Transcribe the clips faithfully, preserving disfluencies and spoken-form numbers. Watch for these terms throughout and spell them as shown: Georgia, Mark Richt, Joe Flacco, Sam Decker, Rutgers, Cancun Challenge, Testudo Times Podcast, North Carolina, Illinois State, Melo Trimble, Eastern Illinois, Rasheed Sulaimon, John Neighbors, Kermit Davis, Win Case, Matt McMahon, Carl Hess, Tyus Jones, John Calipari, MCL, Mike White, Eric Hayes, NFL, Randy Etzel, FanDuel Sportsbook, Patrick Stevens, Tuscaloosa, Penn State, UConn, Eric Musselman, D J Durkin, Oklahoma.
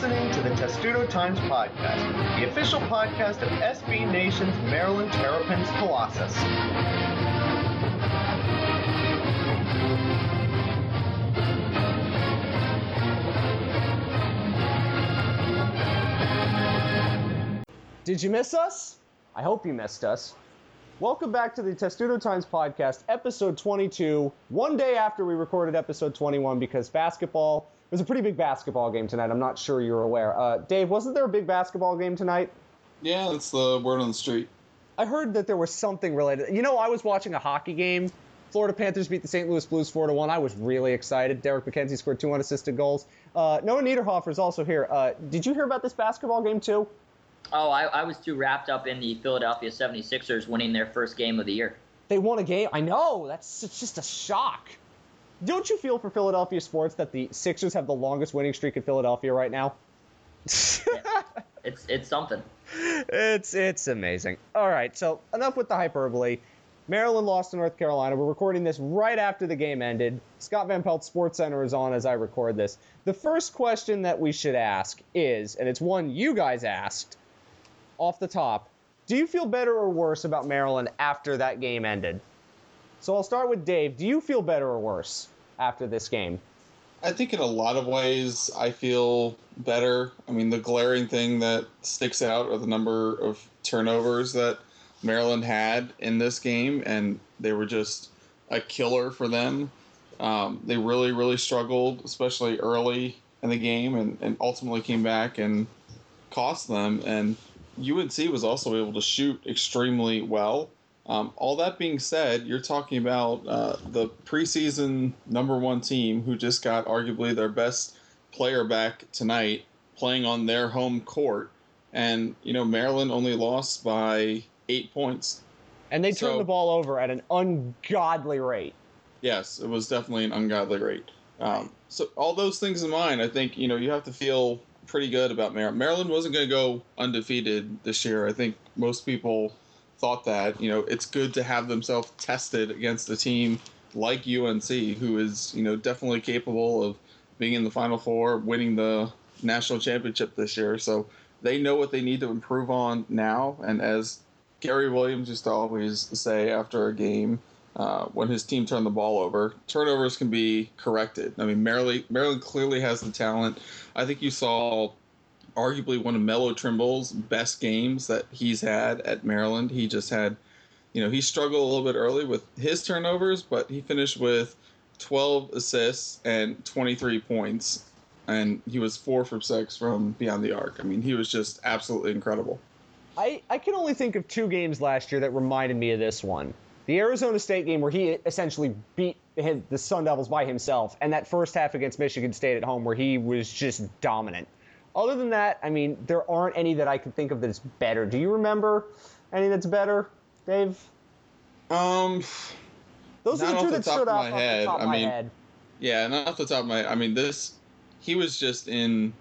listening to the Testudo Times Podcast, the official podcast of S B Nation's Maryland Terrapins Colossus. Did you miss us? I hope you missed us. Welcome back to the Testudo Times Podcast, episode twenty-two, one day after we recorded episode twenty-one, because basketball, there's a pretty big basketball game tonight. I'm not sure you're aware. Uh, Dave, wasn't there a big basketball game tonight? Yeah, that's the word on the street. I heard that there was something related. You know, I was watching a hockey game. Florida Panthers beat the Saint Louis Blues four to one. I was really excited. Derek McKenzie scored two unassisted goals. Uh, Noah Niederhofer is also here. Uh, did you hear about this basketball game, too? Oh, I, I was too wrapped up in the Philadelphia seventy-sixers winning their first game of the year. They won a game? I know. That's it's just a shock. Don't you feel for Philadelphia sports that the Sixers have the longest winning streak in Philadelphia right now? Yeah. It's it's something. It's it's amazing. All right, so enough with the hyperbole. Maryland lost to North Carolina. We're recording this right after the game ended. Scott Van Pelt's SportsCenter is on as I record this. The first question that we should ask is, and it's one you guys asked, off the top, do you feel better or worse about Maryland after that game ended? So I'll start with Dave. Do you feel better or worse after this game? I think in a lot of ways I feel better. I mean, the glaring thing that sticks out are the number of turnovers that Maryland had in this game, and they were just a killer for them. Um, they really, really struggled, especially early in the game, and, and ultimately came back and cost them. And U N C was also able to shoot extremely well. Um, all that being said, you're talking about uh, the preseason number one team who just got arguably their best player back tonight playing on their home court. And, you know, Maryland only lost by eight points. And they so, turned the ball over at an ungodly rate. Yes, it was definitely an ungodly rate. Um, so all those things in mind, I think, you know, you have to feel pretty good about Maryland. Maryland wasn't going to go undefeated this year. I think most people thought that. You know, it's good to have themselves tested against a team like U N C, who is, you know, definitely capable of being in the Final Four, winning the national championship this year. So they know what they need to improve on now. And as Gary Williams used to always say after a game, uh, when his team turned the ball over, turnovers can be corrected. I mean, Maryland, Maryland clearly has the talent. I think you saw arguably one of Melo Trimble's best games that he's had at Maryland. He just had, you know, he struggled a little bit early with his turnovers, but he finished with twelve assists and twenty-three points, and he was four for six from beyond the arc. I mean, he was just absolutely incredible. I, I can only think of two games last year that reminded me of this one. The Arizona State game where he essentially beat the Sun Devils by himself, and that first half against Michigan State at home where he was just dominant. Other than that, I mean, there aren't any that I can think of that's better. Do you remember any that's better, Dave? Um, Those are the two that stood out off the top of my head. Yeah, not off the top of my head. I mean, this, he was just in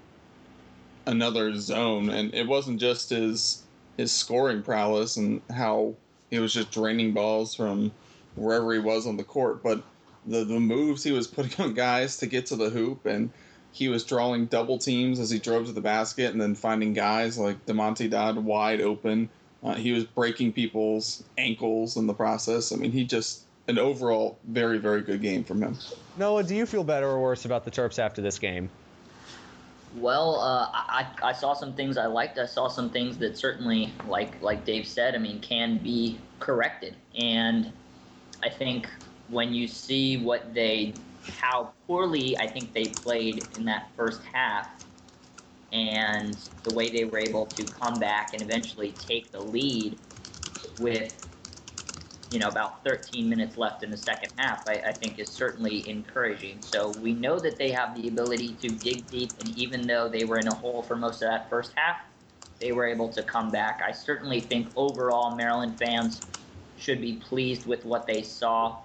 another zone, and it wasn't just his his scoring prowess and how he was just draining balls from wherever he was on the court. But the, the moves he was putting on guys to get to the hoop, and he was drawing double teams as he drove to the basket and then finding guys like Damonte Dodd wide open. Uh, he was breaking people's ankles in the process. I mean, he just an overall very, very good game from him. Noah, do you feel better or worse about the Terps after this game? Well, uh, I, I saw some things I liked. I saw some things that certainly, like like Dave said, I mean, can be corrected. And I think when you see what they, how poorly I think they played in that first half, and the way they were able to come back and eventually take the lead with, you know, about thirteen minutes left in the second half, I, I think is certainly encouraging. So we know that they have the ability to dig deep, and even though they were in a hole for most of that first half, they were able to come back. I certainly think overall Maryland fans should be pleased with what they saw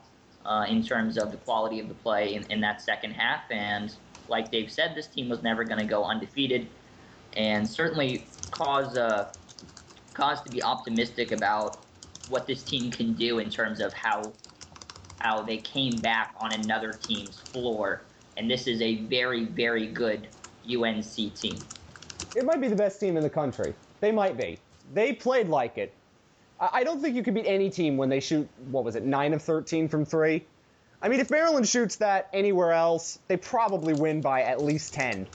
uh, in terms of the quality of the play in, in that second half. And like Dave said, this team was never going to go undefeated, and certainly cause, uh, cause to be optimistic about what this team can do in terms of how how they came back on another team's floor. And this is a very, very good U N C team. It might be the best team in the country. They might be. They played like it. I don't think you could beat any team when they shoot, what was it, nine of thirteen from three? I mean, if Maryland shoots that anywhere else, they probably win by at least ten.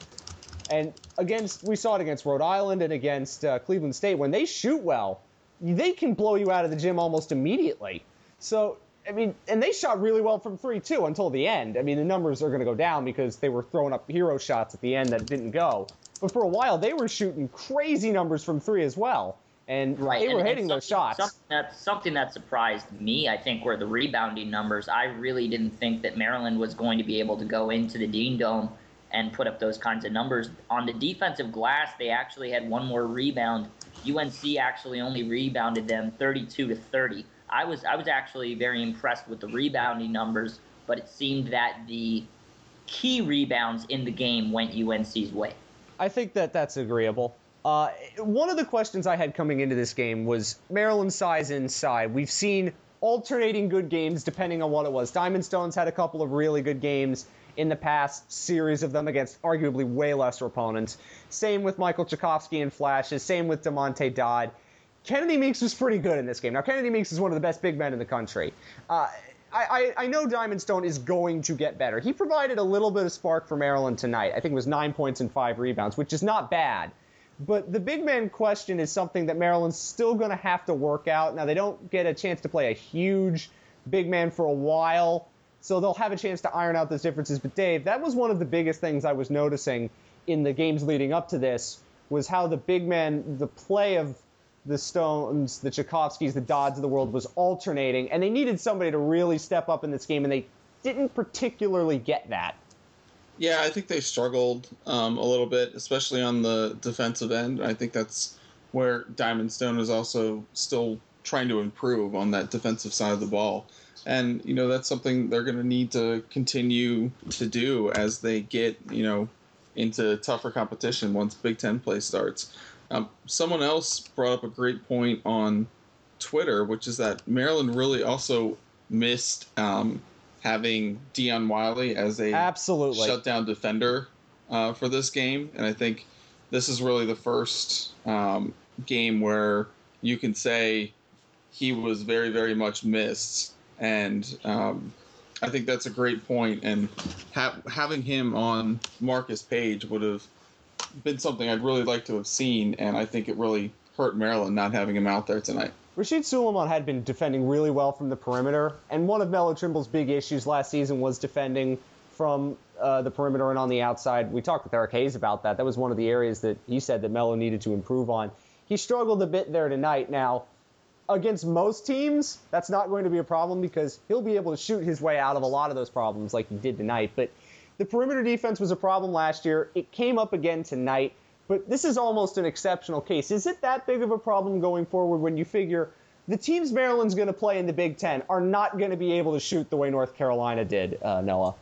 And against, we saw it against Rhode Island and against uh, Cleveland State. When they shoot well, they can blow you out of the gym almost immediately. So, I mean, and they shot really well from three, too, until the end. I mean, the numbers are going to go down because they were throwing up hero shots at the end that didn't go. But for a while, they were shooting crazy numbers from three as well. And right. they were and, hitting and those shots. Something that, something that surprised me, I think, were the rebounding numbers. I really didn't think that Maryland was going to be able to go into the Dean Dome and put up those kinds of numbers. On the defensive glass, they actually had one more rebound. U N C actually only rebounded them thirty-two to thirty. I was I was actually very impressed with the rebounding numbers, but it seemed that the key rebounds in the game went U N C's way. I think that that's agreeable. Uh, one of the questions I had coming into this game was Maryland's size inside. We've seen alternating good games depending on what it was. Diamond Stone's had a couple of really good games in the past series of them against arguably way lesser opponents. Same with Michal Cekovsky in flashes. Same with Damonte Dodd. Kennedy Meeks was pretty good in this game. Now, Kennedy Meeks is one of the best big men in the country. Uh, I, I, I know Diamond Stone is going to get better. He provided a little bit of spark for Maryland tonight. I think it was nine points and five rebounds, which is not bad. But the big man question is something that Maryland's still going to have to work out. Now, they don't get a chance to play a huge big man for a while, so they'll have a chance to iron out those differences. But, Dave, that was one of the biggest things I was noticing in the games leading up to this was how the big man, the play of the Stones, the Cekovskys, the Dodds of the world was alternating, and they needed somebody to really step up in this game, and they didn't particularly get that. Yeah, I think they struggled um, a little bit, especially on the defensive end. I think that's where Diamond Stone is also still trying to improve on that defensive side of the ball. And, you know, that's something they're going to need to continue to do as they get, you know, into tougher competition once Big Ten play starts. Um, someone else brought up a great point on Twitter, which is that Maryland really also missed um, – having Dion Wiley as a Absolutely. shutdown defender uh, for this game. And I think this is really the first um, game where you can say he was very, very much missed. And um, I think that's a great point. And ha- having him on Marcus Paige would have been something I'd really like to have seen. And I think it really hurt Maryland not having him out there tonight. Rasheed Sulaimon had been defending really well from the perimeter, and one of Melo Trimble's big issues last season was defending from uh, the perimeter and on the outside. We talked with Eric Hayes about that. That was one of the areas that he said that Melo needed to improve on. He struggled a bit there tonight. Now, against most teams, that's not going to be a problem because he'll be able to shoot his way out of a lot of those problems like he did tonight. But the perimeter defense was a problem last year. It came up again tonight. But this is almost an exceptional case. Is it that big of a problem going forward when you figure the teams Maryland's going to play in the Big Ten are not going to be able to shoot the way North Carolina did, uh, Noah?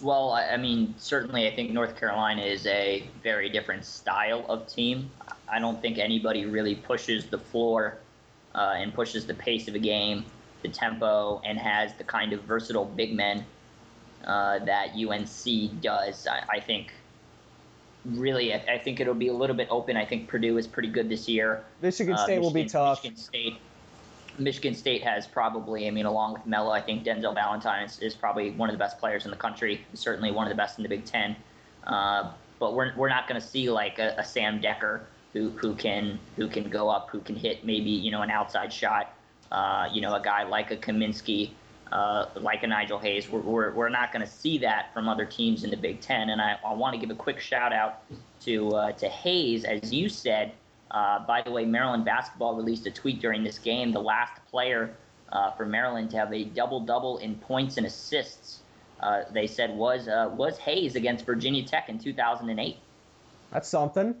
Well, I mean, certainly I think North Carolina is a very different style of team. I don't think anybody really pushes the floor uh, and pushes the pace of a game, the tempo, and has the kind of versatile big men uh, that U N C does. I, I think... Really, I, I think it'll be a little bit open. I think Purdue is pretty good this year. Michigan State uh, Michigan, will be tough. Michigan State, Michigan State has probably, I mean, along with Melo, I think Denzel Valentine is, is probably one of the best players in the country. Certainly one of the best in the Big Ten. Uh, but we're we're not going to see like a, a Sam Decker who, who can who can go up, who can hit maybe you know an outside shot. Uh, you know, a guy like a Kaminsky. Uh, like a Nigel Hayes, we're, we're, we're not going to see that from other teams in the Big Ten. And I, I want to give a quick shout out to uh, to Hayes, as you said. Uh, by the way, Maryland basketball released a tweet during this game, the last player uh, for Maryland to have a double double in points and assists. Uh, they said was uh, was Hayes against Virginia Tech in two thousand eight. That's something.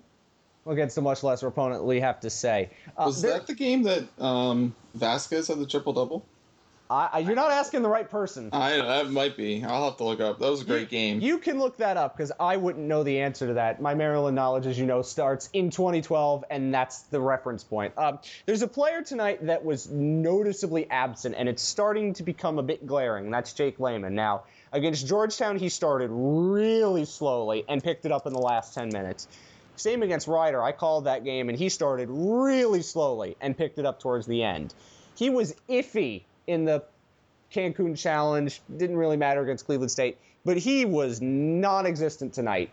Against a much lesser opponent, we have to say. Uh, was there- that the game that um, Vasquez had the triple double? I, you're not asking the right person. I know, that might be. I'll have to look up. That was a great you, game. You can look that up because I wouldn't know the answer to that. My Maryland knowledge, as you know, starts in twenty twelve, and that's the reference point. Um, there's a player tonight that was noticeably absent, and it's starting to become a bit glaring, and that's Jake Layman. Now, against Georgetown, he started really slowly and picked it up in the last ten minutes. Same against Ryder. I called that game, and he started really slowly and picked it up towards the end. He was iffy in the Cancun Challenge. Didn't really matter against Cleveland State. But he was non-existent tonight.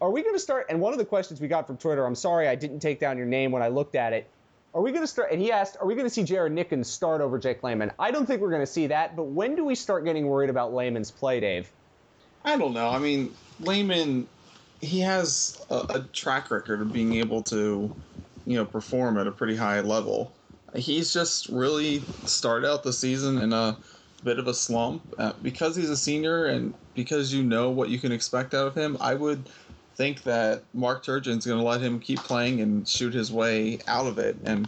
Are we going to start? And one of the questions we got from Twitter, I'm sorry I didn't take down your name when I looked at it. Are we going to start? And he asked, are we going to see Jared Nickens start over Jake Layman? I don't think we're going to see that. But when do we start getting worried about Layman's play, Dave? I don't know. I mean, Layman, he has a, a track record of being able to, you know, perform at a pretty high level. He's just really started out the season in a bit of a slump. Uh, because he's a senior and because you know what you can expect out of him, I would think that Mark Turgeon's going to let him keep playing and shoot his way out of it. And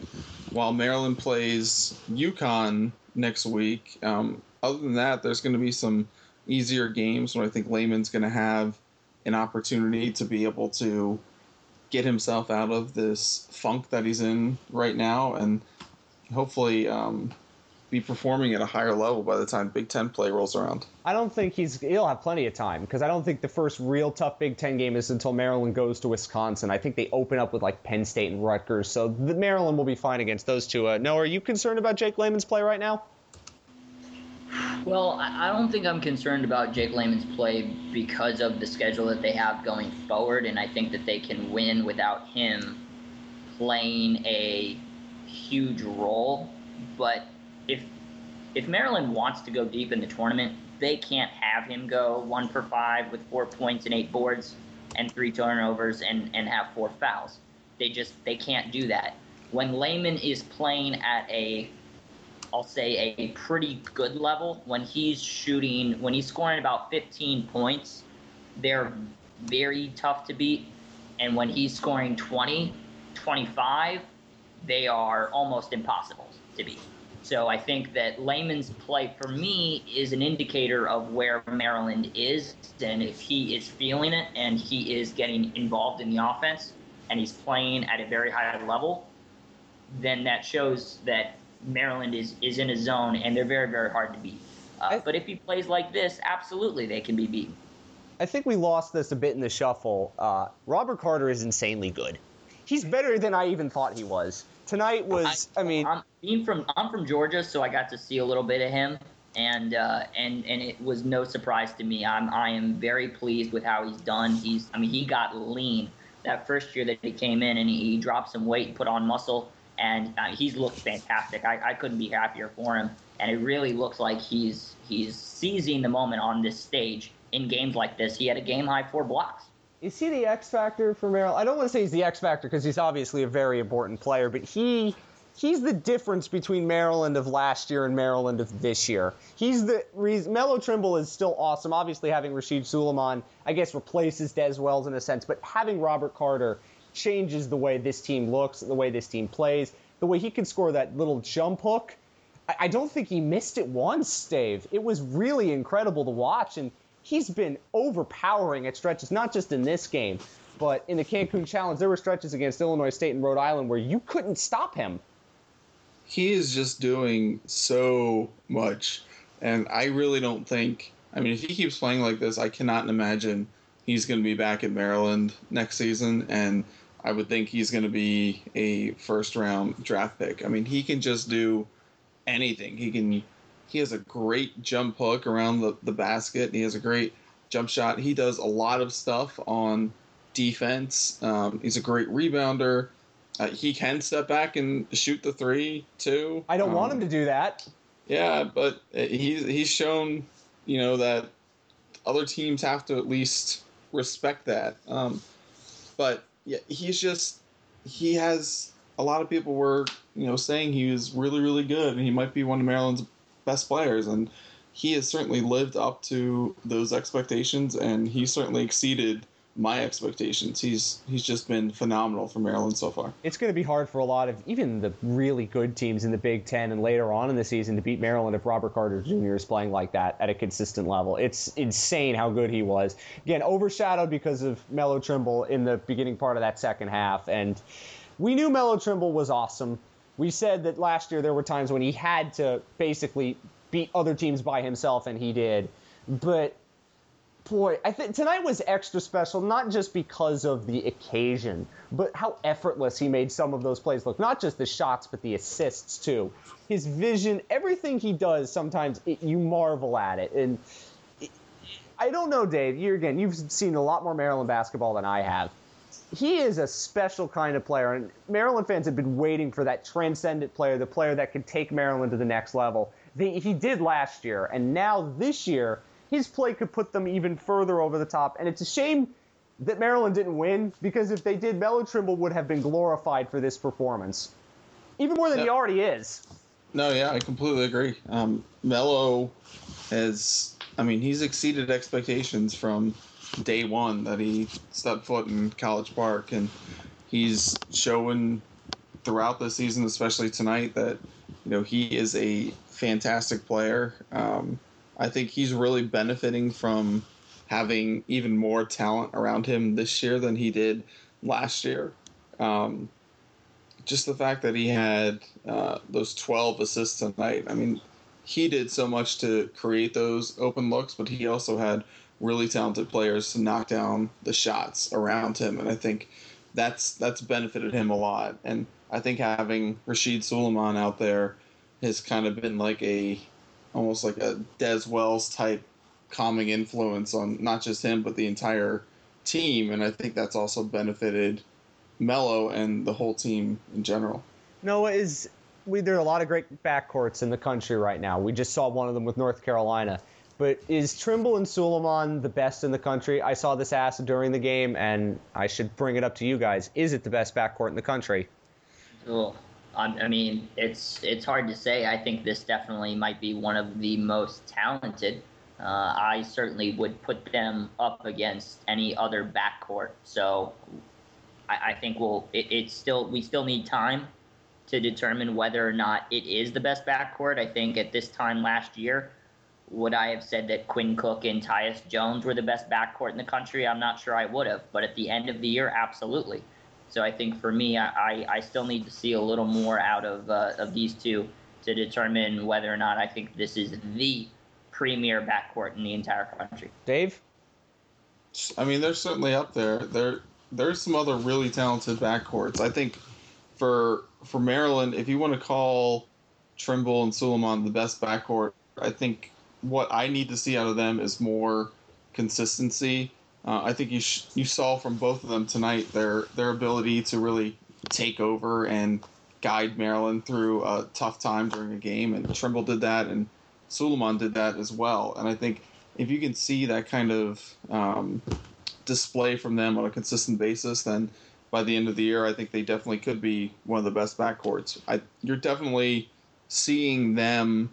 while Maryland plays UConn next week, um, other than that, there's going to be some easier games when I think Layman's going to have an opportunity to be able to get himself out of this funk that he's in right now and hopefully um, be performing at a higher level by the time Big Ten play rolls around. I don't think he's he'll have plenty of time because I don't think the first real tough Big Ten game is until Maryland goes to Wisconsin. I think they open up with like Penn State and Rutgers, so the Maryland will be fine against those two. Uh, Noah, are you concerned about Jake Layman's play right now? Well, I don't think I'm concerned about Jake Layman's play because of the schedule that they have going forward, and I think that they can win without him playing a huge role. But if if Maryland wants to go deep in the tournament, they can't have him go one for five with four points and eight boards and three turnovers and, and have four fouls. They just they can't do that. When Layman is playing at a I'll say a pretty good level, when he's shooting, when he's scoring about fifteen points, they're very tough to beat. And when he's scoring twenty, twenty-five, they are almost impossible to beat. So I think that Layman's play for me is an indicator of where Maryland is. And if he is feeling it and he is getting involved in the offense and he's playing at a very high level, then that shows that Maryland is, is in a zone, and they're very, very hard to beat. Uh, I, but if he plays like this, absolutely they can be beaten. I think we lost this a bit in the shuffle. Uh, Robert Carter is insanely good. He's better than I even thought he was. Tonight was, I, I mean... I'm being from I'm from Georgia, so I got to see a little bit of him, and uh, and and it was no surprise to me. I'm, I am very pleased with how he's done. He's I mean, he got lean that first year that he came in, and he, he dropped some weight and put on muscle. And uh, he's looked fantastic. I, I couldn't be happier for him. And it really looks like he's he's seizing the moment on this stage in games like this. He had a game-high four blocks. Is he the X factor for Maryland? I don't want to say he's the X factor because he's obviously a very important player, but he he's the difference between Maryland of last year and Maryland of this year. He's the reason. Melo Trimble is still awesome. Obviously, having Rasheed Sulaimon, I guess, replaces Des Wells in a sense, but having Robert Carter changes the way this team looks, the way this team plays, the way he can score that little jump hook. I, I don't think he missed it once, Dave. It was really incredible to watch, and he's been overpowering at stretches, not just in this game, but in the Cancun Challenge. There were stretches against Illinois State and Rhode Island where you couldn't stop him. He is just doing so much, and I really don't think... I mean, if he keeps playing like this, I cannot imagine he's going to be back at Maryland next season, and I would think he's going to be a first-round draft pick. I mean, he can just do anything. He can. He has a great jump hook around the, the basket. He has a great jump shot. He does a lot of stuff on defense. Um, he's a great rebounder. Uh, he can step back and shoot the three, too. I don't um, want him to do that. Yeah, but he's, he's shown, you know, that other teams have to at least respect that. Um, but yeah, he's just, he has, a lot of people were, you know, saying he was really, really good and he might be one of Maryland's best players. And he has certainly lived up to those expectations, and he certainly exceeded my expectations. He's, he's just been phenomenal for Maryland so far. It's going to be hard for a lot of even the really good teams in the Big Ten and later on in the season to beat Maryland if Robert Carter Junior is playing like that at a consistent level. It's insane how good he was. Again, overshadowed because of Melo Trimble in the beginning part of that second half. And we knew Melo Trimble was awesome. We said that last year there were times when he had to basically beat other teams by himself, and he did. But boy, I think tonight was extra special, not just because of the occasion, but how effortless he made some of those plays look. Not just the shots, but the assists, too. His vision, everything he does, sometimes it, you marvel at it. And it, I don't know, Dave, you're, again, you've seen a lot more Maryland basketball than I have. He is a special kind of player, and Maryland fans have been waiting for that transcendent player, the player that can take Maryland to the next level. They, he did last year, and now this year, his play could put them even further over the top. And it's a shame that Maryland didn't win, because if they did, Melo Trimble would have been glorified for this performance, even more than yeah. he already is. No, yeah, I completely agree. Um, Melo has, I mean, he's exceeded expectations from day one that he stepped foot in College Park, and he's showing throughout the season, especially tonight, that you know he is a fantastic player. Um, I think he's really benefiting from having even more talent around him this year than he did last year. Um, just the fact that he had uh, those twelve assists tonight. I mean, he did so much to create those open looks, but he also had really talented players to knock down the shots around him, and I think that's that's benefited him a lot. And I think having Rasheed Sulaimon out there has kind of been like a almost like a Des Wells type calming influence on not just him but the entire team, and I think that's also benefited Melo and the whole team in general. Noah, is we there are a lot of great backcourts in the country right now. We just saw one of them with North Carolina. But is Trimble and Sulaimon the best in the country? I saw this asked during the game, and I should bring it up to you guys. Is it the best backcourt in the country? Well, I mean, it's it's hard to say. I think this definitely might be one of the most talented. Uh, I certainly would put them up against any other backcourt. So I, I think we'll. It, it's still we still need time to determine whether or not it is the best backcourt. I think at this time last year, would I have said that Quinn Cook and Tyus Jones were the best backcourt in the country? I'm not sure I would have, but at the end of the year, absolutely. So I think for me, I, I still need to see a little more out of uh, of these two to determine whether or not I think this is the premier backcourt in the entire country. Dave? I mean, they're certainly up there. There there's some other really talented backcourts. I think for for Maryland, if you want to call Trimble and Sulaimon the best backcourt, I think what I need to see out of them is more consistency. Uh, I think you sh- you saw from both of them tonight their their ability to really take over and guide Maryland through a tough time during a game. And Trimble did that, and Sulaimon did that as well. And I think if you can see that kind of um, display from them on a consistent basis, then by the end of the year, I think they definitely could be one of the best backcourts. I, you're definitely seeing them.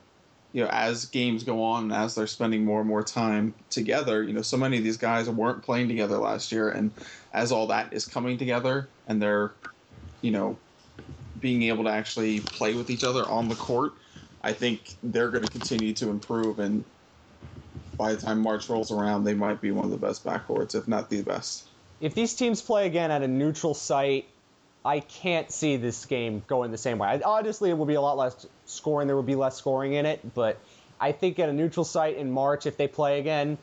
You know, as games go on and as they're spending more and more time together, you know, so many of these guys weren't playing together last year. And as all that is coming together and they're, you know, being able to actually play with each other on the court, I think they're going to continue to improve. And by the time March rolls around, they might be one of the best backcourts, if not the best. If these teams play again at a neutral site, I can't see this game going the same way. I, obviously, it will be a lot less scoring. There will be less scoring in it, but I think at a neutral site in March, if they play again,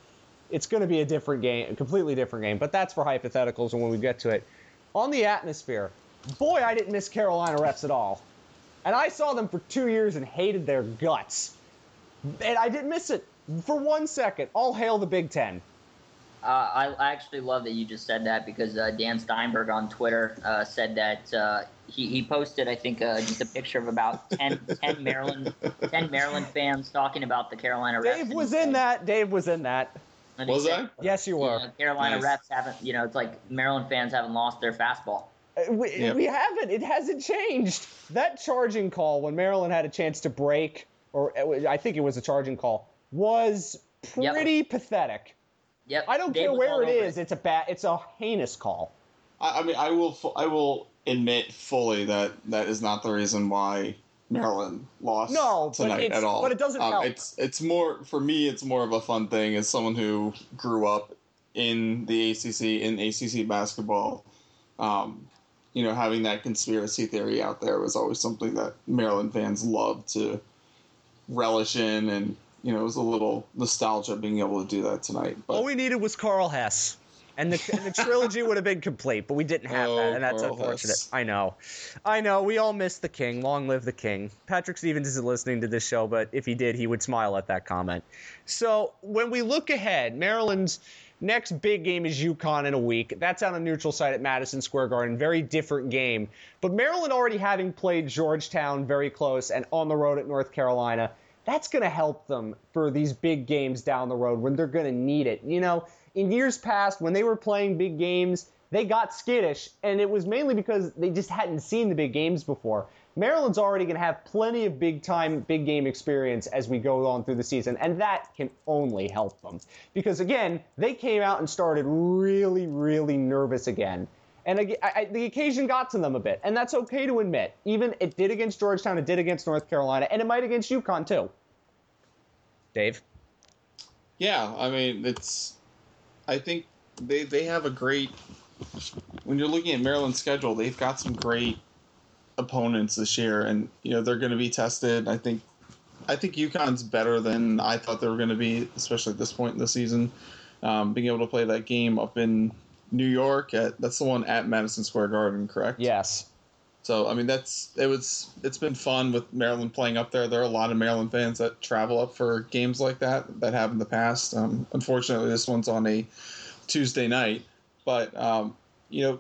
it's going to be a different game, a completely different game. But that's for hypotheticals and when we get to it. On the atmosphere, boy, I didn't miss Carolina refs at all. And I saw them for two years and hated their guts. And I didn't miss it for one second. All hail the Big Ten. Uh, I actually love that you just said that because uh, Dan Steinberg on Twitter uh, said that uh, he, he posted, I think, uh, just a picture of about ten, ten, Maryland, ten Maryland fans talking about the Carolina refs. Dave was in that. Dave was in that. And was I? Yes, you were. You know, Carolina nice. refs haven't, you know, it's like Maryland fans haven't lost their fastball. Uh, we, yep. we haven't. It hasn't changed. That charging call when Maryland had a chance to break, or I think it was a charging call, was pretty yep. pathetic. Yep, I don't care where it is. It. It's a bad. It's a heinous call. I, I mean, I will. I will admit fully that that is not the reason why Maryland no. lost no, tonight at all. But it doesn't um, help. It's it's more for me. It's more of a fun thing as someone who grew up in the A C C in A C C basketball. Um, you know, having that conspiracy theory out there was always something that Maryland fans loved to relish in and you know, it was a little nostalgia being able to do that tonight. But all we needed was Carl Hess. And the, and the trilogy would have been complete, but we didn't have oh, that, and that's Carl unfortunate. Hess. I know. I know. We all miss the king. Long live the king. Patrick Stevens isn't listening to this show, but if he did, he would smile at that comment. So when we look ahead, Maryland's next big game is UConn in a week. That's on a neutral site at Madison Square Garden. Very different game. But Maryland already having played Georgetown very close and on the road at North Carolina, that's going to help them for these big games down the road when they're going to need it. You know, in years past, when they were playing big games, they got skittish, and it was mainly because they just hadn't seen the big games before. Maryland's already going to have plenty of big-time, big-game experience as we go on through the season, and that can only help them. Because, again, they came out and started really, really nervous again. And I, I, the occasion got to them a bit, and that's okay to admit. Even it did against Georgetown, it did against North Carolina, and it might against UConn, too. Dave? Yeah, I mean, it's... I think they, they have a great – when you're looking at Maryland's schedule, they've got some great opponents this year, and you know they're going to be tested. I think I think UConn's better than I thought they were going to be, especially at this point in the season. Um, being able to play that game up in New York, at that's the one at Madison Square Garden, correct? Yes. So, I mean, that's it was it's been fun with Maryland playing up there. There are a lot of Maryland fans that travel up for games like that that have in the past. Um, unfortunately, this one's on a Tuesday night. But, um, you know,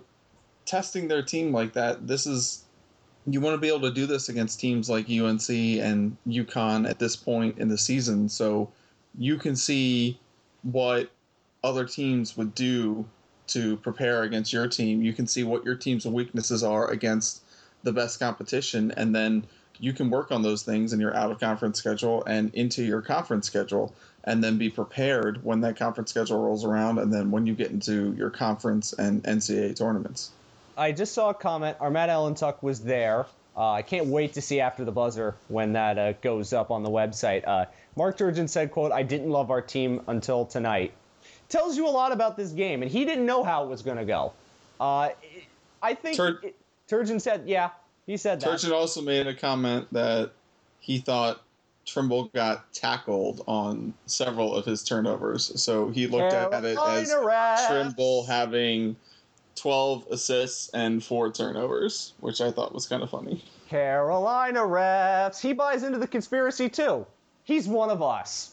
testing their team like that, this is – you want to be able to do this against teams like U N C and UConn at this point in the season. So you can see what other teams would do to prepare against your team. You can see what your team's weaknesses are against – the best competition, and then you can work on those things in your out-of-conference schedule and into your conference schedule, and then be prepared when that conference schedule rolls around and then when you get into your conference and N C A A tournaments. I just saw a comment. Our Matt Ellentuck was there. Uh, I can't wait to see after the buzzer when that uh, goes up on the website. Uh, Mark Turgeon said, quote, "I didn't love our team until tonight." Tells you a lot about this game, and he didn't know how it was going to go. Uh, I think... Tur- it, Turgeon said, yeah, he said that. Turgeon also made a comment that he thought Trimble got tackled on several of his turnovers. So he looked Carolina at it as Raps. Trimble having twelve assists and four turnovers, which I thought was kind of funny. Carolina refs. He buys into the conspiracy, too. He's one of us.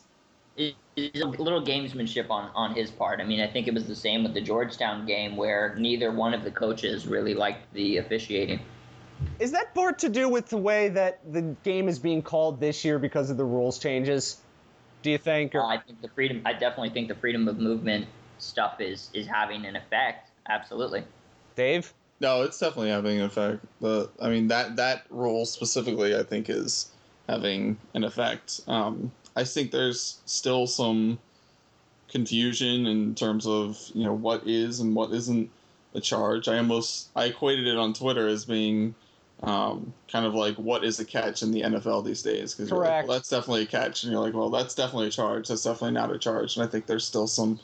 It's a little gamesmanship on, on his part. I mean, I think it was the same with the Georgetown game where neither one of the coaches really liked the officiating. Is that part to do with the way that the game is being called this year because of the rules changes? Do you think? Or- uh, I think the freedom. I definitely think the freedom of movement stuff is, is having an effect. Absolutely. Dave? No, it's definitely having an effect. But, I mean, that, that rule specifically, I think, is having an effect. Um I think there's still some confusion in terms of, you know, what is and what isn't a charge. I almost I equated it on Twitter as being um, kind of like what is a catch in the N F L these days. Because you're like, well, that's definitely a catch. And you're like, well, that's definitely a charge. That's definitely not a charge. And I think there's still some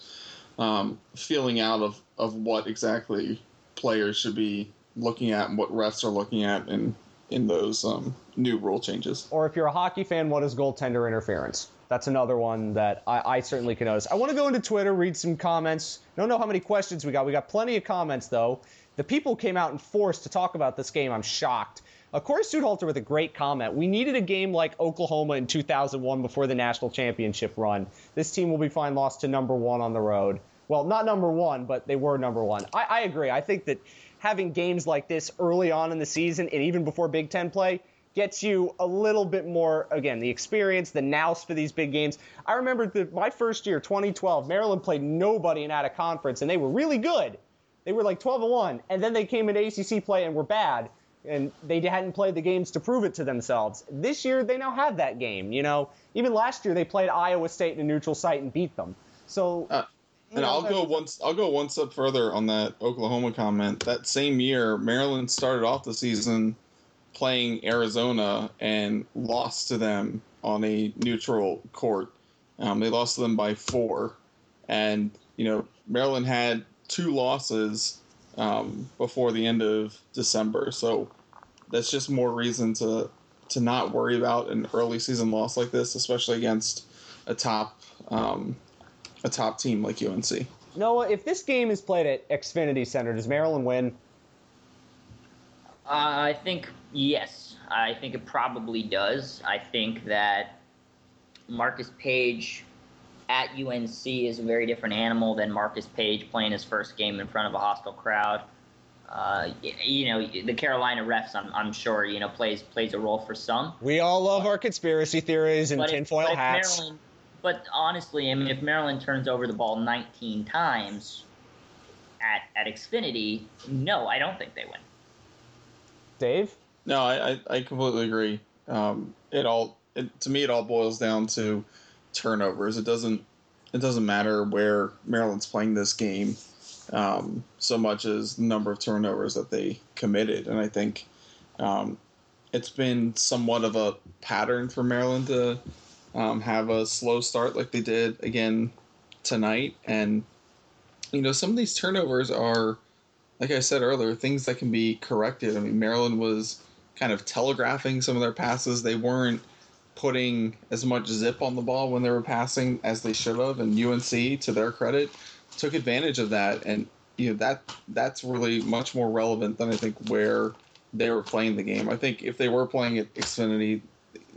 um, feeling out of, of what exactly players should be looking at and what refs are looking at and in those um, new rule changes. Or if you're a hockey fan, what is goaltender interference? That's another one that I, I certainly can notice. I want to go into Twitter, read some comments. I don't know how many questions we got. We got plenty of comments, though. The people came out in force to talk about this game. I'm shocked. Of course, Sudhalter with a great comment. We needed a game like Oklahoma in two thousand one before the national championship run. This team will be fine lost to number one on the road. Well, not number one, but they were number one. I, I agree. I think that having games like this early on in the season and even before Big Ten play gets you a little bit more, again, the experience, the nous for these big games. I remember the, my first year, twenty twelve, Maryland played nobody and out of conference, and they were really good. They were like twelve and one, and then they came into A C C play and were bad, and they hadn't played the games to prove it to themselves. This year, they now have that game. You know, even last year, they played Iowa State in a neutral site and beat them. So... Uh. And I'll go once. I'll go one step further on that Oklahoma comment. That same year, Maryland started off the season playing Arizona and lost to them on a neutral court. Um, they lost to them by four, and you know Maryland had two losses um, before the end of December. So that's just more reason to to not worry about an early season loss like this, especially against a top um, a top team like U N C. Noah, if this game is played at Xfinity Center, does Maryland win? Uh, I think yes. I think it probably does. I think that Marcus Paige at U N C is a very different animal than Marcus Paige playing his first game in front of a hostile crowd. Uh, you know, the Carolina refs, I'm, I'm sure, you know, plays plays a role for some. We all love but, our conspiracy theories and tinfoil if, but hats. Maryland, but honestly, I mean, if Maryland turns over the ball nineteen times at at Xfinity, no, I don't think they win. Dave? No, I, I completely agree. Um, it all it, to me, it all boils down to turnovers. It doesn't it doesn't matter where Maryland's playing this game. Um, so much as the number of turnovers that they committed. And I think um, it's been somewhat of a pattern for Maryland to um, have a slow start like they did again tonight. And, you know, some of these turnovers are, like I said earlier, things that can be corrected. I mean, Maryland was kind of telegraphing some of their passes. They weren't putting as much zip on the ball when they were passing as they should have. And U N C, to their credit, took advantage of that, and you know that that's really much more relevant than I think where they were playing the game. I think if they were playing at Xfinity,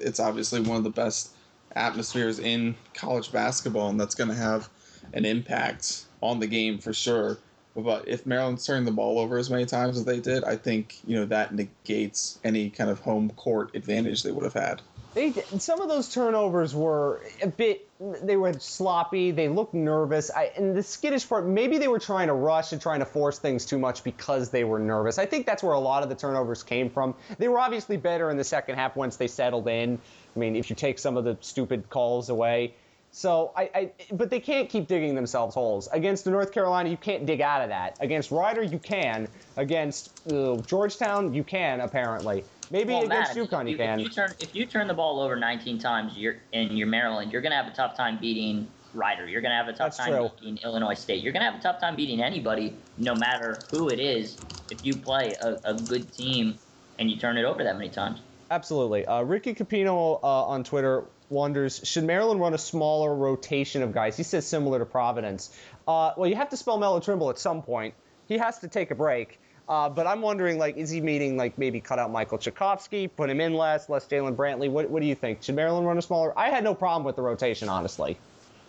it's obviously one of the best atmospheres in college basketball, and that's going to have an impact on the game for sure. But if Maryland's turned the ball over as many times as they did, I think you know that negates any kind of home court advantage they would have had. They, some of those turnovers were a bit, they were sloppy, they looked nervous, I, and the skittish part, maybe they were trying to rush and trying to force things too much because they were nervous. I think that's where a lot of the turnovers came from. They were obviously better in the second half once they settled in. I mean, if you take some of the stupid calls away. So, I, I but they can't keep digging themselves holes. Against North Carolina, you can't dig out of that. Against Ryder, you can. Against uh, Georgetown, you can, apparently. Maybe well, against Matt, UConn, you, you can. If you, turn, if you turn the ball over nineteen times you're, and you're Maryland, you're going to have a tough time beating Ryder. You're going to have a tough That's time true. beating Illinois State. You're going to have a tough time beating anybody, no matter who it is, if you play a, a good team and you turn it over that many times. Absolutely. Uh, Ricky Capino uh, on Twitter wonders, should Maryland run a smaller rotation of guys? He says similar to Providence. Uh, well, you have to spell Melo Trimble at some point. He has to take a break. Uh, but I'm wondering, like, is he meaning, like, maybe cut out Michal Cekovsky, put him in less, less Jalen Brantley? What What do you think? Should Maryland run a smaller? I had no problem with the rotation, honestly.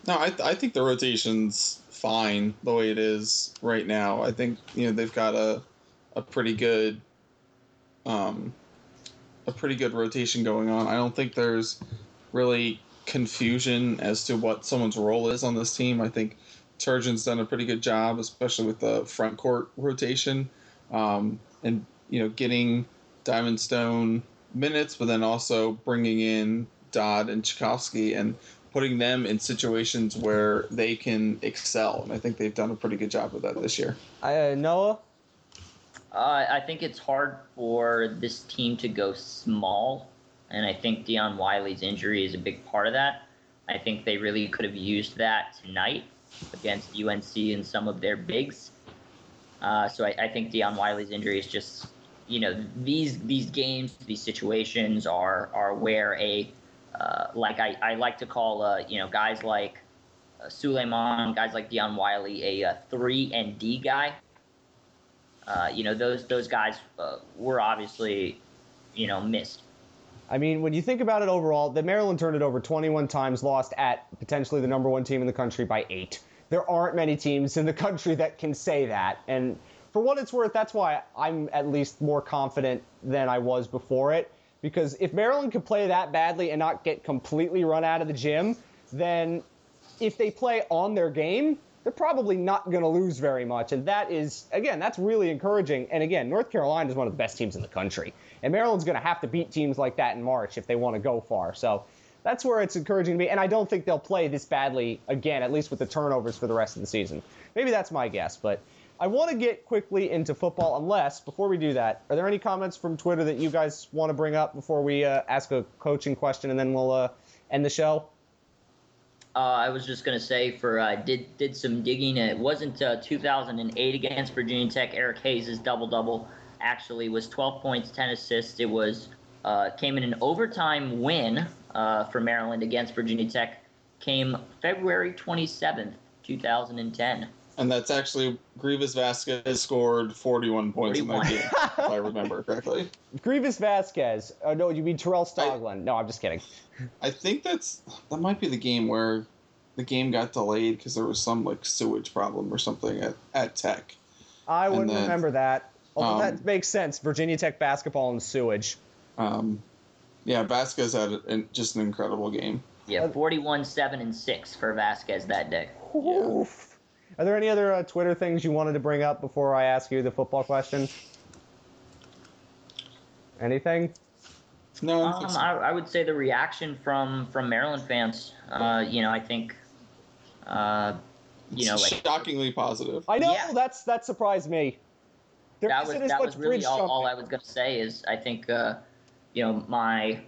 No, I th- I think the rotation's fine the way it is right now. I think, you know, they've got a a pretty good um a pretty good rotation going on. I don't think there's really confusion as to what someone's role is on this team. I think Turgeon's done a pretty good job, especially with the front court rotation. Um, and, you know, getting Diamond Stone minutes, but then also bringing in Dodd and Cekovsky and putting them in situations where they can excel. And I think they've done a pretty good job of that this year. Uh, Noah? Uh, I think it's hard for this team to go small, and I think Dion Wiley's injury is a big part of that. I think they really could have used that tonight against U N C and some of their bigs. Uh, so I, I think Dion Wiley's injury is just, you know, these these games, these situations are are where a, uh, like I, I like to call, uh, you know, guys like uh, Sulaimon, guys like Dion Wiley, a three and D guy. Uh, you know, those those guys uh, were obviously, you know, missed. I mean, when you think about it overall, the Maryland turned it over twenty-one times, lost at potentially the number one team in the country by eight. There aren't many teams in the country that can say that. And for what it's worth, that's why I'm at least more confident than I was before it. Because if Maryland could play that badly and not get completely run out of the gym, then if they play on their game, they're probably not going to lose very much. And that is, again, that's really encouraging. And again, North Carolina is one of the best teams in the country. And Maryland's going to have to beat teams like that in March if they want to go far. So that's where it's encouraging to me. And I don't think they'll play this badly again, at least with the turnovers for the rest of the season. Maybe that's my guess. But I want to get quickly into football, unless, before we do that, are there any comments from Twitter that you guys want to bring up before we uh, ask a coaching question and then we'll uh, end the show? Uh, I was just going to say, for uh, did did some digging. It wasn't uh, two thousand eight against Virginia Tech. Eric Hayes' double-double actually was twelve points, ten assists. It was uh, came in an overtime win uh, for Maryland against Virginia Tech. came February twenty-seventh, two thousand ten. And that's actually, Greivis Vasquez scored forty-one points forty-one. In that game, if I remember correctly. Greivis Vasquez. Oh, no, you mean Terrell Stoglin. I, no, I'm just kidding. I think that's that might be the game where the game got delayed because there was some like sewage problem or something at, at Tech. I wouldn't then, remember that. Although um, that makes sense. Virginia Tech basketball and sewage. Um, yeah, Vasquez had a, just an incredible game. Yeah, forty-one, seven, and six for Vasquez that day. Oof. Yeah. Are there any other uh, Twitter things you wanted to bring up before I ask you the football question? Anything? No. Um, I, I would say the reaction from, from Maryland fans, uh, you know, I think, uh, you know, like, shockingly positive. I know yeah. that's that surprised me. There that was that was really all, all I was going to say is I think, uh, you know, my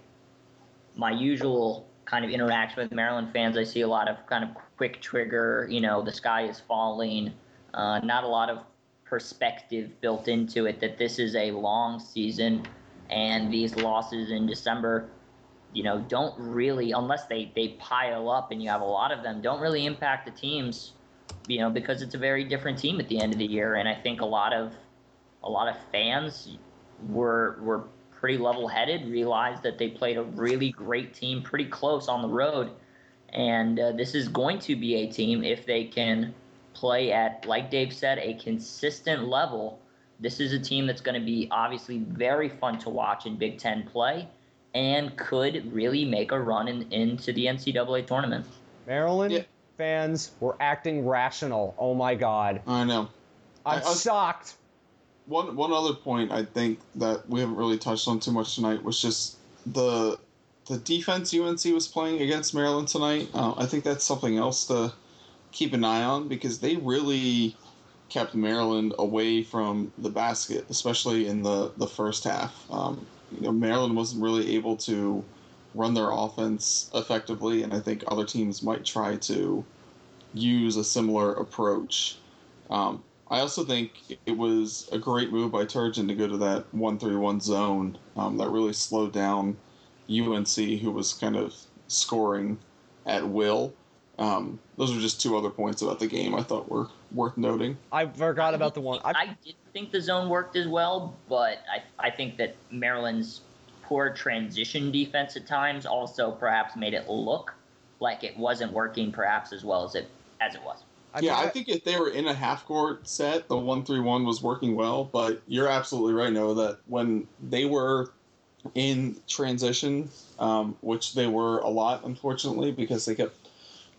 my usual. kind of interaction with Maryland fans, I see a lot of kind of quick trigger, you know, the sky is falling, uh, not a lot of perspective built into it that this is a long season and these losses in December, you know, don't really, unless they, they pile up and you have a lot of them, don't really impact the teams, you know, because it's a very different team at the end of the year. And I think a lot of a lot of fans were were pretty level-headed, realized that they played a really great team, pretty close on the road. And uh, this is going to be a team, if they can play at, like Dave said, a consistent level, this is a team that's going to be obviously very fun to watch in Big Ten play and could really make a run in, into the N C double A tournament. Maryland yeah. fans were acting rational. Oh, my God. I know. I'm I, I, shocked. One one other point I think that we haven't really touched on too much tonight was just the the defense U N C was playing against Maryland tonight. Uh, I think that's something else to keep an eye on because they really kept Maryland away from the basket, especially in the, the first half. Um, you know, Maryland wasn't really able to run their offense effectively, and I think other teams might try to use a similar approach. Um, I also think it was a great move by Turgeon to go to that one three one zone um, that really slowed down U N C, who was kind of scoring at will. Um, those are just two other points about the game I thought were worth noting. I forgot about the one. I, I did think the zone worked as well, but I, I think that Maryland's poor transition defense at times also perhaps made it look like it wasn't working perhaps as well as it as it was. I yeah, I think if they were in a half-court set, the one three one was working well, but you're absolutely right, Noah, that when they were in transition, um, which they were a lot, unfortunately, because they kept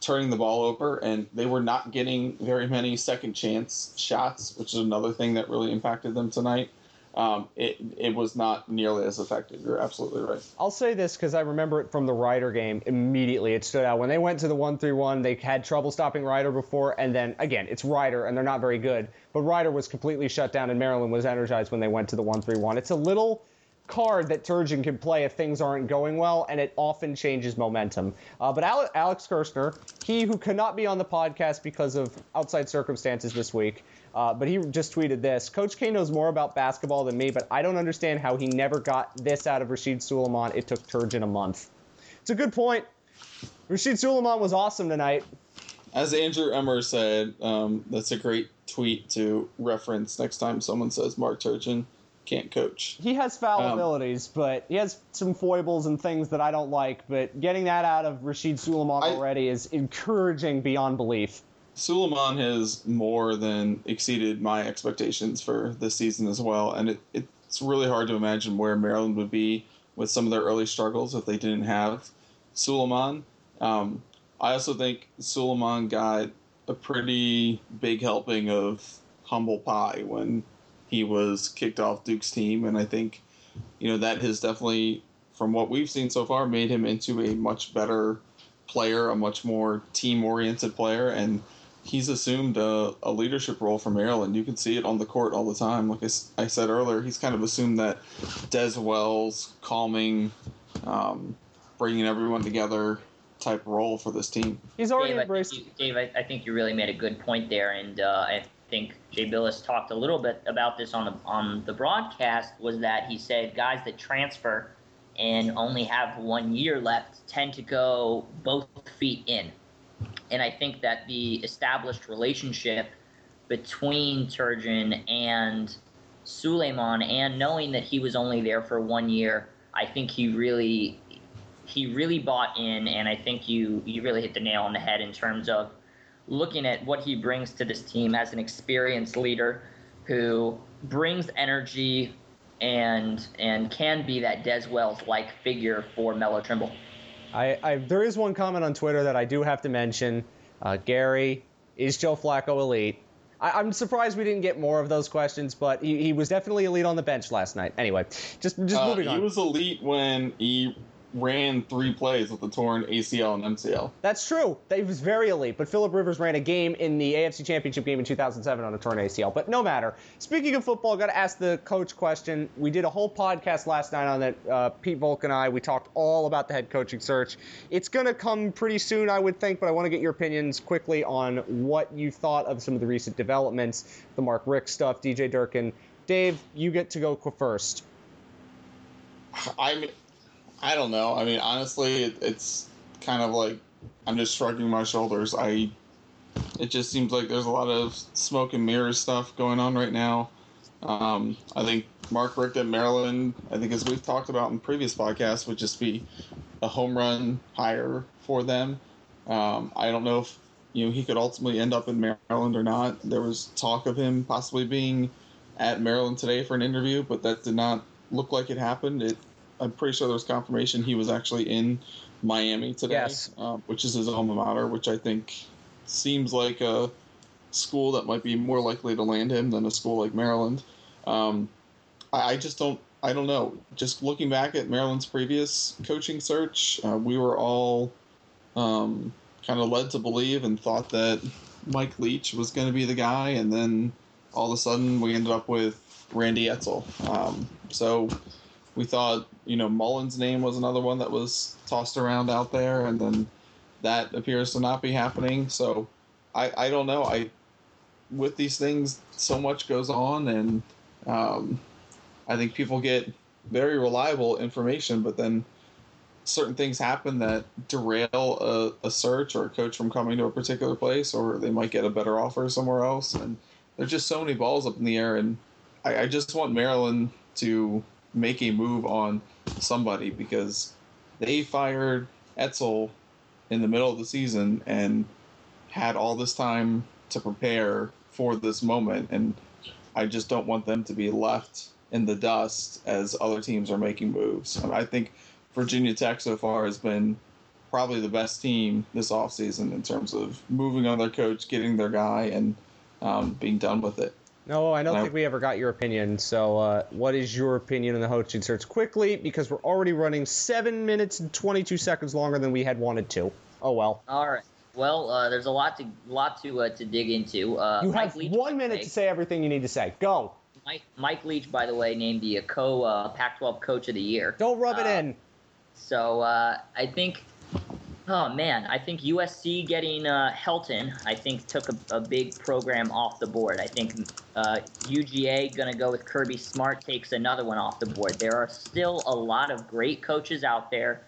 turning the ball over, and they were not getting very many second-chance shots, which is another thing that really impacted them tonight. Um, it it was not nearly as effective. You're absolutely right. I'll say this because I remember it from the Ryder game immediately. It stood out. When they went to the one three one, they had trouble stopping Ryder before, and then, again, it's Ryder, and they're not very good. But Ryder was completely shut down, and Maryland was energized when they went to the one three one. It's a little card that Turgeon can play if things aren't going well, and it often changes momentum. Uh, but Ale- Alex Kirshner, he who cannot be on the podcast because of outside circumstances this week, uh, but he just tweeted this, Coach K knows more about basketball than me, but I don't understand how he never got this out of Rasheed Sulaimon. It took Turgeon a month. It's a good point. Rasheed Sulaimon was awesome tonight. As Andrew Emmer said, um, that's a great tweet to reference next time someone says Mark Turgeon can't coach. He has foul um, abilities, but he has some foibles and things that I don't like, but getting that out of Rasheed Sulaimon I, already is encouraging beyond belief. Sulaimon has more than exceeded my expectations for this season as well, and it, it's really hard to imagine where Maryland would be with some of their early struggles if they didn't have Sulaimon. Um, I also think Sulaimon got a pretty big helping of humble pie when he was kicked off Duke's team, and I think, you know, that has definitely, from what we've seen so far, made him into a much better player, a much more team-oriented player, and he's assumed a, a leadership role for Maryland. You can see it on the court all the time. Like I, I said earlier, he's kind of assumed that Des Wells, calming, um, bringing everyone together type role for this team. He's already Dave, embraced. I you, Dave, I, I think you really made a good point there, and uh, I think Jay Billis talked a little bit about this on the on the broadcast, was that he said guys that transfer and only have one year left tend to go both feet in. And I think that the established relationship between Turgeon and Sulaimon, and knowing that he was only there for one year, I think he really he really bought in, and I think you you really hit the nail on the head in terms of looking at what he brings to this team as an experienced leader who brings energy and and can be that Des Wells-like figure for Melo Trimble. I, I there is one comment on Twitter that I do have to mention. Uh, Gary, is Joe Flacco elite? I, I'm surprised we didn't get more of those questions, but he, he was definitely elite on the bench last night. Anyway, just just uh, moving on. He was elite when he ran three plays with the torn A C L and M C L. That's true. He was very elite, but Phillip Rivers ran a game in the A F C Championship game in two thousand seven on a torn A C L, but no matter. Speaking of football, got to ask the coach question. We did a whole podcast last night on that. Uh, Pete Volk and I, we talked all about the head coaching search. It's going to come pretty soon, I would think, but I want to get your opinions quickly on what you thought of some of the recent developments, the Mark Richt stuff, D J Durkin. Dave, you get to go first. I'm... I don't know. I mean, honestly, it, it's kind of like I'm just shrugging my shoulders. I, it just seems like there's a lot of smoke and mirrors stuff going on right now. Um, I think Mark Richt at Maryland, I think as we've talked about in previous podcasts, would just be a home run hire for them. Um, I don't know if you know he could ultimately end up in Maryland or not. There was talk of him possibly being at Maryland today for an interview, but that did not look like it happened. It I'm pretty sure there was confirmation he was actually in Miami today, yes. um, which is his alma mater, which I think seems like a school that might be more likely to land him than a school like Maryland. Um, I, I just don't – I don't know. Just looking back at Maryland's previous coaching search, uh, we were all um, kind of led to believe and thought that Mike Leach was going to be the guy, and then all of a sudden we ended up with Randy Etzel. Um, so – We thought, you know, Mullen's name was another one that was tossed around out there, and then that appears to not be happening. So I, I don't know. I with these things, so much goes on, and um, I think people get very reliable information, but then certain things happen that derail a, a search or a coach from coming to a particular place, or they might get a better offer somewhere else. And there's just so many balls up in the air, and I, I just want Maryland to make a move on somebody, because they fired Etzel in the middle of the season and had all this time to prepare for this moment, and I just don't want them to be left in the dust as other teams are making moves. I think Virginia Tech so far has been probably the best team this offseason in terms of moving on their coach, getting their guy, and um, being done with it. No, I don't think we ever got your opinion. So uh, what is your opinion on the coaching search? Quickly, because we're already running seven minutes and twenty-two seconds longer than we had wanted to. Oh, well. All right. Well, uh, there's a lot to lot to uh, to dig into. Uh, you Mike have Leach, one minute way, to say everything you need to say. Go. Mike, Mike Leach, by the way, named the co uh, Pac twelve Coach of the Year. Don't rub uh, it in. So uh, I think, oh, man, I think U S C getting uh, Helton, I think, took a, a big program off the board. I think uh, U G A going to go with Kirby Smart takes another one off the board. There are still a lot of great coaches out there,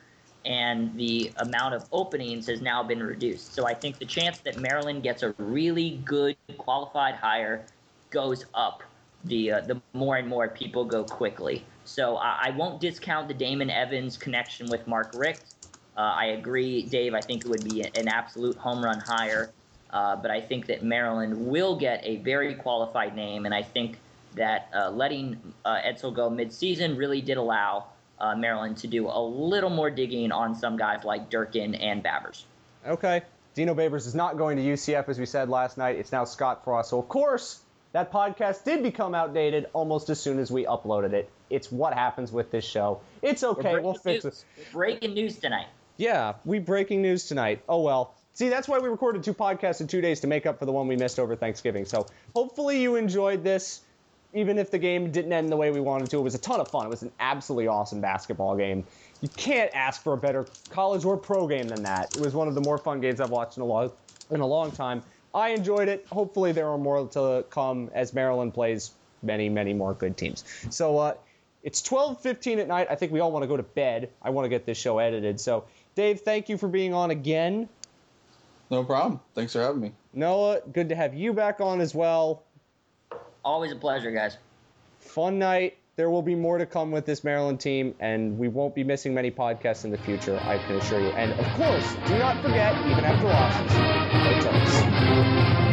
and the amount of openings has now been reduced. So I think the chance that Maryland gets a really good qualified hire goes up the, uh, the more and more people go quickly. So I, I won't discount the Damon Evans connection with Mark Richt. Uh, I agree, Dave. I think it would be an absolute home run hire. Uh, but I think that Maryland will get a very qualified name. And I think that uh, letting uh, Edsel go midseason really did allow uh, Maryland to do a little more digging on some guys like Durkin and Babers. Okay. Dino Babers is not going to U C F, as we said last night. It's now Scott Frost. So, of course, that podcast did become outdated almost as soon as we uploaded it. It's what happens with this show. It's okay. We'll fix it. Breaking news tonight. Yeah, we breaking news tonight. Oh, well. See, that's why we recorded two podcasts in two days to make up for the one we missed over Thanksgiving. So hopefully you enjoyed this, even if the game didn't end the way we wanted to. It was a ton of fun. It was an absolutely awesome basketball game. You can't ask for a better college or pro game than that. It was one of the more fun games I've watched in a long, in a long time. I enjoyed it. Hopefully there are more to come as Maryland plays many, many more good teams. So uh, it's twelve fifteen at night. I think we all want to go to bed. I want to get this show edited. So Dave, thank you for being on again. No problem. Thanks for having me. Noah, good to have you back on as well. Always a pleasure, guys. Fun night. There will be more to come with this Maryland team, and we won't be missing many podcasts in the future, I can assure you. And, of course, do not forget, even after losses, no choice.